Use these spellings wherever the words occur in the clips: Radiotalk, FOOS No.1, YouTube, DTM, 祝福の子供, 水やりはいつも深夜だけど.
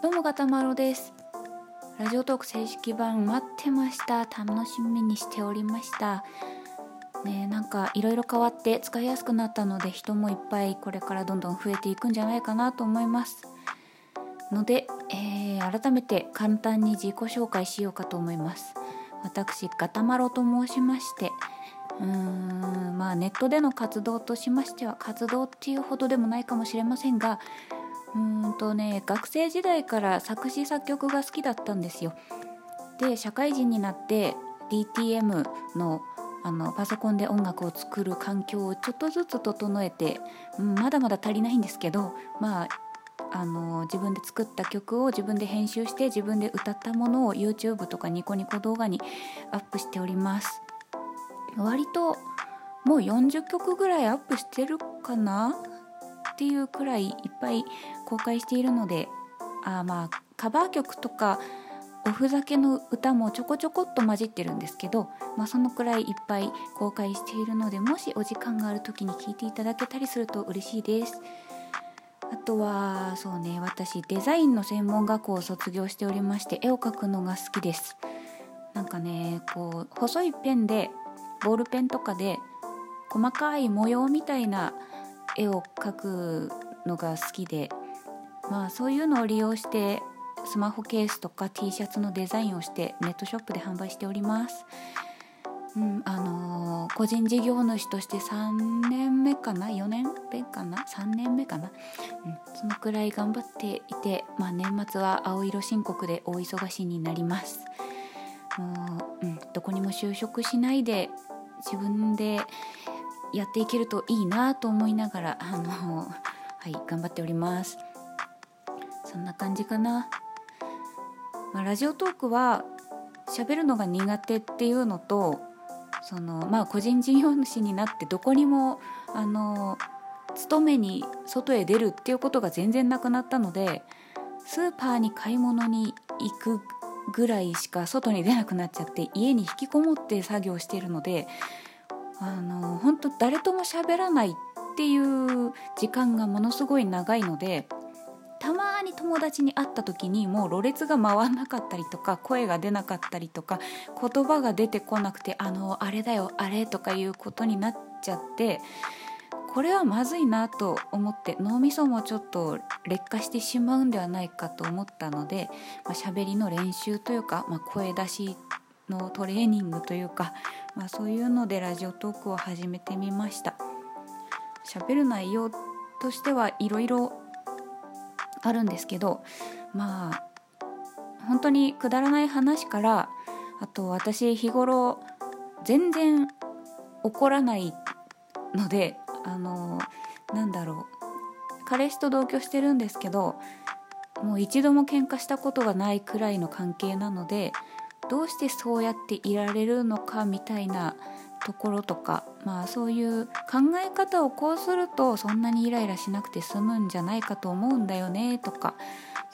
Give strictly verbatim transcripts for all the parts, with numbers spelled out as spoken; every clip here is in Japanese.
どうも、がたまろです。ラジオトーク正式版待ってました。楽しみにしておりました、ね、えなんかいろいろ変わって使いやすくなったので、人もいっぱいこれからどんどん増えていくんじゃないかなと思いますので、えー、改めて簡単に自己紹介しようかと思います。私、がたまろと申しまして、うーんまあネットでの活動としましては、活動っていうほどでもないかもしれませんが、うーんとね学生時代から作詞作曲が好きだったんですよ。で、社会人になって ディーティーエム の、 あのパソコンで音楽を作る環境をちょっとずつ整えて、うん、まだまだ足りないんですけど、まああの自分で作った曲を自分で編集して、自分で歌ったものを YouTube とかニコニコ動画にアップしております。割ともうよんじゅっきょくぐらいアップしてるかなっていうくらいいっぱい公開しているので、あまあカバー曲とかおふざけの歌もちょこちょこっと混じってるんですけど、まあ、そのくらいいっぱい公開しているので、もしお時間がある時に聴いていただけたりすると嬉しいです。あとはそうね、私デザインの専門学校を卒業しておりまして、絵を描くのが好きです。なんかね、こう細いペンでボールペンとかで細かい模様みたいな絵を描くのが好きで、まあそういうのを利用してスマホケースとか T シャツのデザインをしてネットショップで販売しております。うん、あのー、個人事業主としてさんねんめかなよねんめかなさんねんめかな、うん、そのくらい頑張っていて、まあ、年末は青色申告で大忙しになります。もう、うん、どこにも就職しないで自分でやっていけるといいなと思いながら、あのー、はい、頑張っております。そんな感じかな、まあ、ラジオトークは喋るのが苦手っていうのと、そのまあ個人事業主になってどこにもあの勤めに外へ出るっていうことが全然なくなったので、スーパーに買い物に行くぐらいしか外に出なくなっちゃって、家に引きこもって作業してるので、あの本当誰とも喋らないっていう時間がものすごい長いので、たまに友達に会った時にもうろれつが回らなかったりとか、声が出なかったりとか、言葉が出てこなくて、あのあれだよあれとかいうことになっちゃって、これはまずいなと思って、脳みそもちょっと劣化してしまうんではないかと思ったので、まあ、喋りの練習というか、まあ、声出しのトレーニングというか、まあ、そういうのでラジオトークを始めてみました。喋る内容としてはいろいろあるんですけど、まあ本当にくだらない話から、あと私日頃全然怒らないので、あのなんだろう、彼氏と同居してるんですけど、もう一度も喧嘩したことがないくらいの関係なので、どうしてそうやっていられるのかみたいなところとか、まあそういう考え方をこうするとそんなにイライラしなくて済むんじゃないかと思うんだよねとか、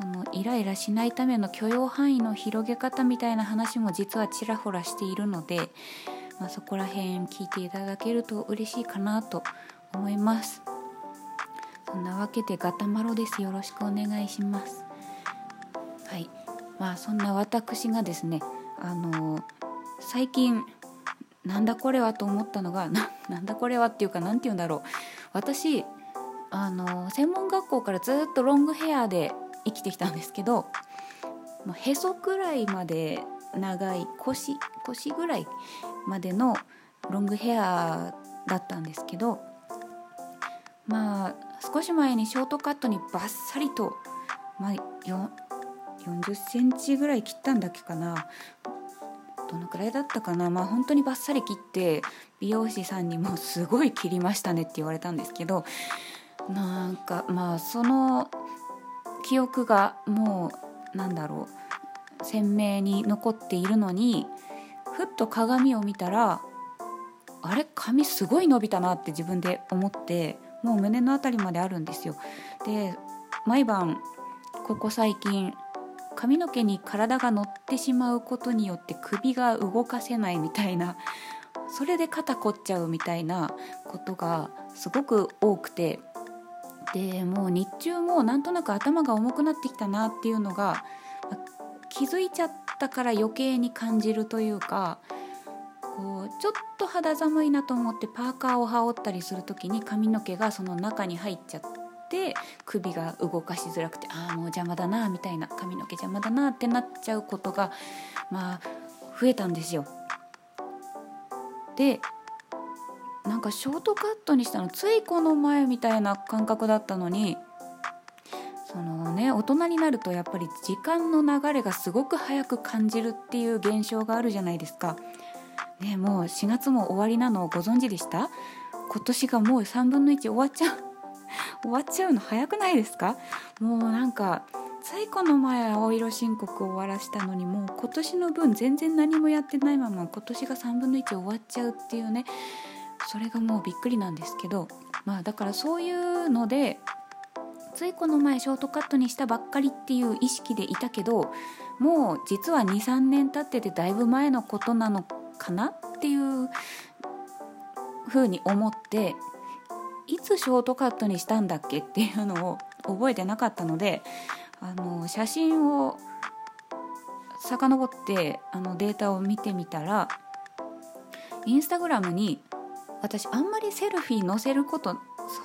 そのイライラしないための許容範囲の広げ方みたいな話も実はちらほらしているので、まあ、そこら辺聞いていただけると嬉しいかなと思います。そんなわけでがたまろです。よろしくお願いします。はい、まあそんな私がですね、あの最近なんだこれはと思ったのが な, なんだこれはっていうか、なんて言うんだろう、私あの専門学校からずっとロングヘアで生きてきたんですけど、へそくらいまで長い、腰腰ぐらいまでのロングヘアだったんですけど、まあ少し前にショートカットにバッサリと、まあ、よんじゅっセンチぐらい切ったんだっけかな、どのくらいだったかな、まあ本当にバッサリ切って、美容師さんにもすごい切りましたねって言われたんですけど、なんかまあその記憶がもうなんだろう、鮮明に残っているのに、ふっと鏡を見たら、あれ髪すごい伸びたなって自分で思って、もう胸のあたりまであるんですよ。で、毎晩ここ最近髪の毛に体が乗ってしまうことによって首が動かせないみたいな、それで肩凝っちゃうみたいなことがすごく多くて、でもう日中もなんとなく頭が重くなってきたなっていうのが気づいちゃったから余計に感じるというか、こうちょっと肌寒いなと思ってパーカーを羽織ったりするときに髪の毛がその中に入っちゃって首が動かしづらくて、ああもう邪魔だなみたいな、髪の毛邪魔だなってなっちゃうことがまあ増えたんですよ。でなんかショートカットにしたのついこの前みたいな感覚だったのに、そのね、大人になるとやっぱり時間の流れがすごく早く感じるっていう現象があるじゃないですか、ね、もうしがつも終わりなのをご存知でした？今年がもうさんぶんのいち終わっちゃう終わっちゃうの早くないですか？もうなんかついこの前青色申告を終わらせたのに、もう今年の分全然何もやってないまま今年がさんぶんのいち終わっちゃうっていうね、それがもうびっくりなんですけど、まあだからそういうのでついこの前ショートカットにしたばっかりっていう意識でいたけど、もう実は に,さん 年経っててだいぶ前のことなのかなっていう風に思って、いつショートカットにしたんだっけっていうのを覚えてなかったので、あの写真を遡ってあのデータを見てみたら、インスタグラムに私あんまりセルフィー載せること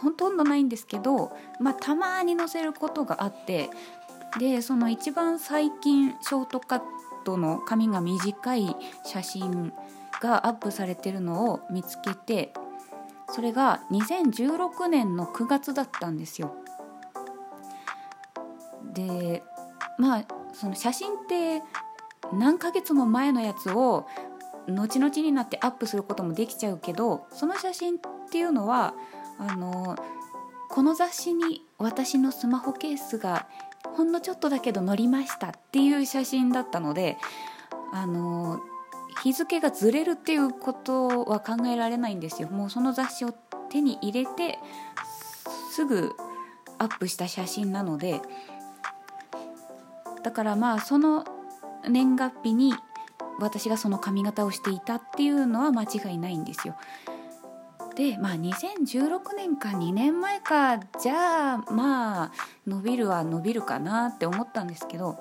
ほとんどないんですけど、まあ、たまに載せることがあって、でその一番最近ショートカットの髪が短い写真がアップされてるのを見つけて、それがにせんじゅうろくねんのくがつだったんですよ。でまあその写真って何ヶ月も前のやつを後々になってアップすることもできちゃうけど、その写真っていうのはあのこの雑誌に私のスマホケースがほんのちょっとだけど載りましたっていう写真だったので、あの日付がずれるっていうことは考えられないんですよ。もうその雑誌を手に入れてすぐアップした写真なので、だからまあその年月日に私がその髪型をしていたっていうのは間違いないんですよ。で、まあにせんじゅうろくねんかにねんまえか、じゃあまあ伸びるは伸びるかなって思ったんですけど、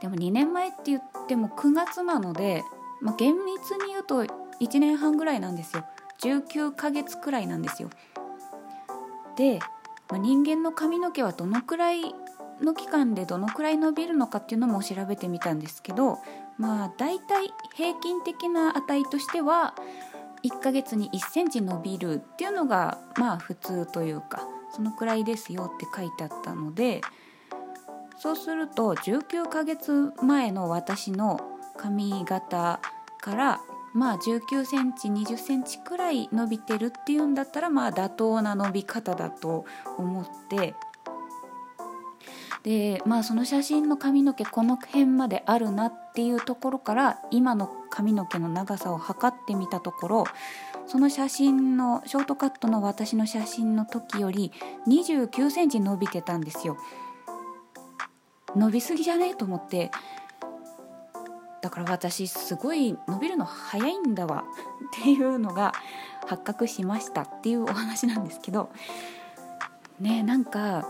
でもにねんまえって言ってもくがつなので、まあ、厳密に言うといちねんはんぐらいなんですよ。じゅうきゅうかげつくらいなんですよ。で、まあ、人間の髪の毛はどのくらいの期間でどのくらい伸びるのかっていうのも調べてみたんですけど、まあだいたい平均的な値としてはいっかげつにいっセンチ伸びるっていうのがまあ普通というか、そのくらいですよって書いてあったので、そうするとじゅうきゅうかげつまえの私の髪型からまあじゅうきゅうセンチにじゅっセンチくらい伸びてるっていうんだったら、まあ妥当な伸び方だと思って、でまあその写真の髪の毛この辺まであるなっていうところから今の髪の毛の長さを測ってみたところ、その写真のショートカットの私の写真の時よりにじゅうきゅうセンチ伸びてたんですよ。伸びすぎじゃねえと思って、だから私すごい伸びるの早いんだわっていうのが発覚しましたっていうお話なんですけどね。えなんか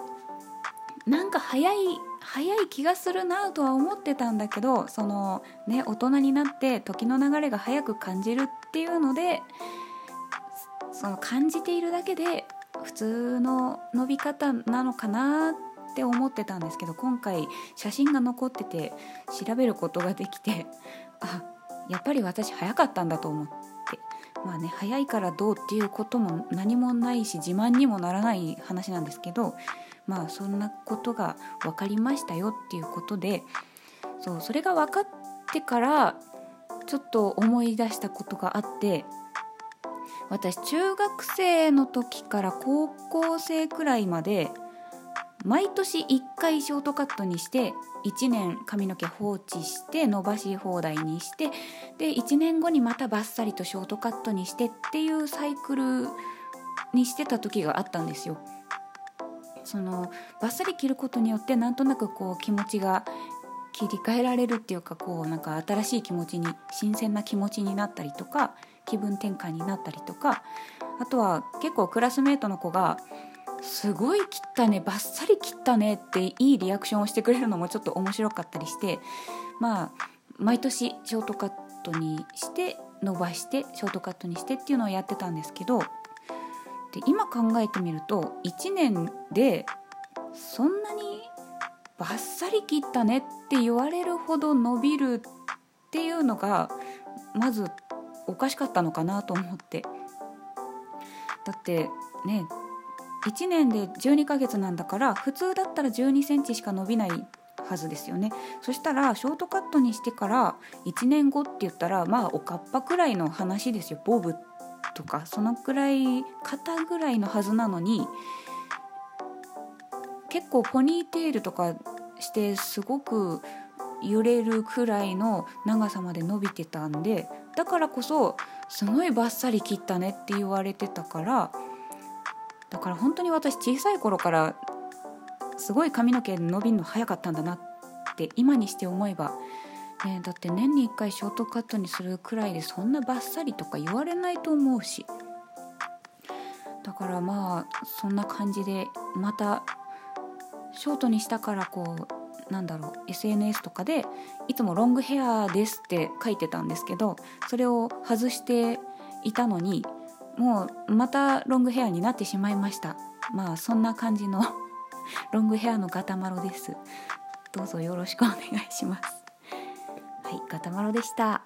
なんか早い早い気がするなとは思ってたんだけど、そのね、大人になって時の流れが早く感じるっていうので、その感じているだけで普通の伸び方なのかなって思ってたんですけど、今回写真が残ってて調べることができて、あ、やっぱり私早かったんだと思って、まあね、早いからどうっていうことも何もないし自慢にもならない話なんですけど、まあそんなことが分かりましたよっていうことで、そう、それが分かってからちょっと思い出したことがあって、私中学生の時から高校生くらいまで毎年いっかいショートカットにしていちねん髪の毛放置して伸ばし放題にして、でいちねんごにまたバッサリとショートカットにしてっていうサイクルにしてた時があったんですよ。そのバッサリ切ることによってなんとなくこう気持ちが切り替えられるっていうか、こうなんか新しい気持ちに、新鮮な気持ちになったりとか、気分転換になったりとか、あとは結構クラスメートの子がすごい切ったね、バッサリ切ったねっていいリアクションをしてくれるのもちょっと面白かったりして、まあ毎年ショートカットにして伸ばしてショートカットにしてっていうのをやってたんですけど、で今考えてみるといちねんでそんなにバッサリ切ったねって言われるほど伸びるっていうのがまずおかしかったのかなと思って、だってねいちねんでじゅうにかげつなんだから、普通だったらじゅうにセンチしか伸びないはずですよね。そしたらショートカットにしてからいちねんごって言ったら、まあおかっぱくらいの話ですよ。ボブとかそのくらい、肩ぐらいのはずなのに、結構ポニーテールとかしてすごく揺れるくらいの長さまで伸びてたんで、だからこそすごいバッサリ切ったねって言われてたから、だから本当に私小さい頃からすごい髪の毛伸びるの早かったんだなって今にして思えば、ね、だって年にいっかいショートカットにするくらいでそんなバッサリとか言われないと思うし、だからまあそんな感じで、またショートにしたからこうなんだろう エスエヌエス とかでいつもロングヘアですって書いてたんですけど、それを外していたのにもうまたロングヘアになってしまいました。まあそんな感じのロングヘアのガタマロです。どうぞよろしくお願いします。はい、ガタマロでした。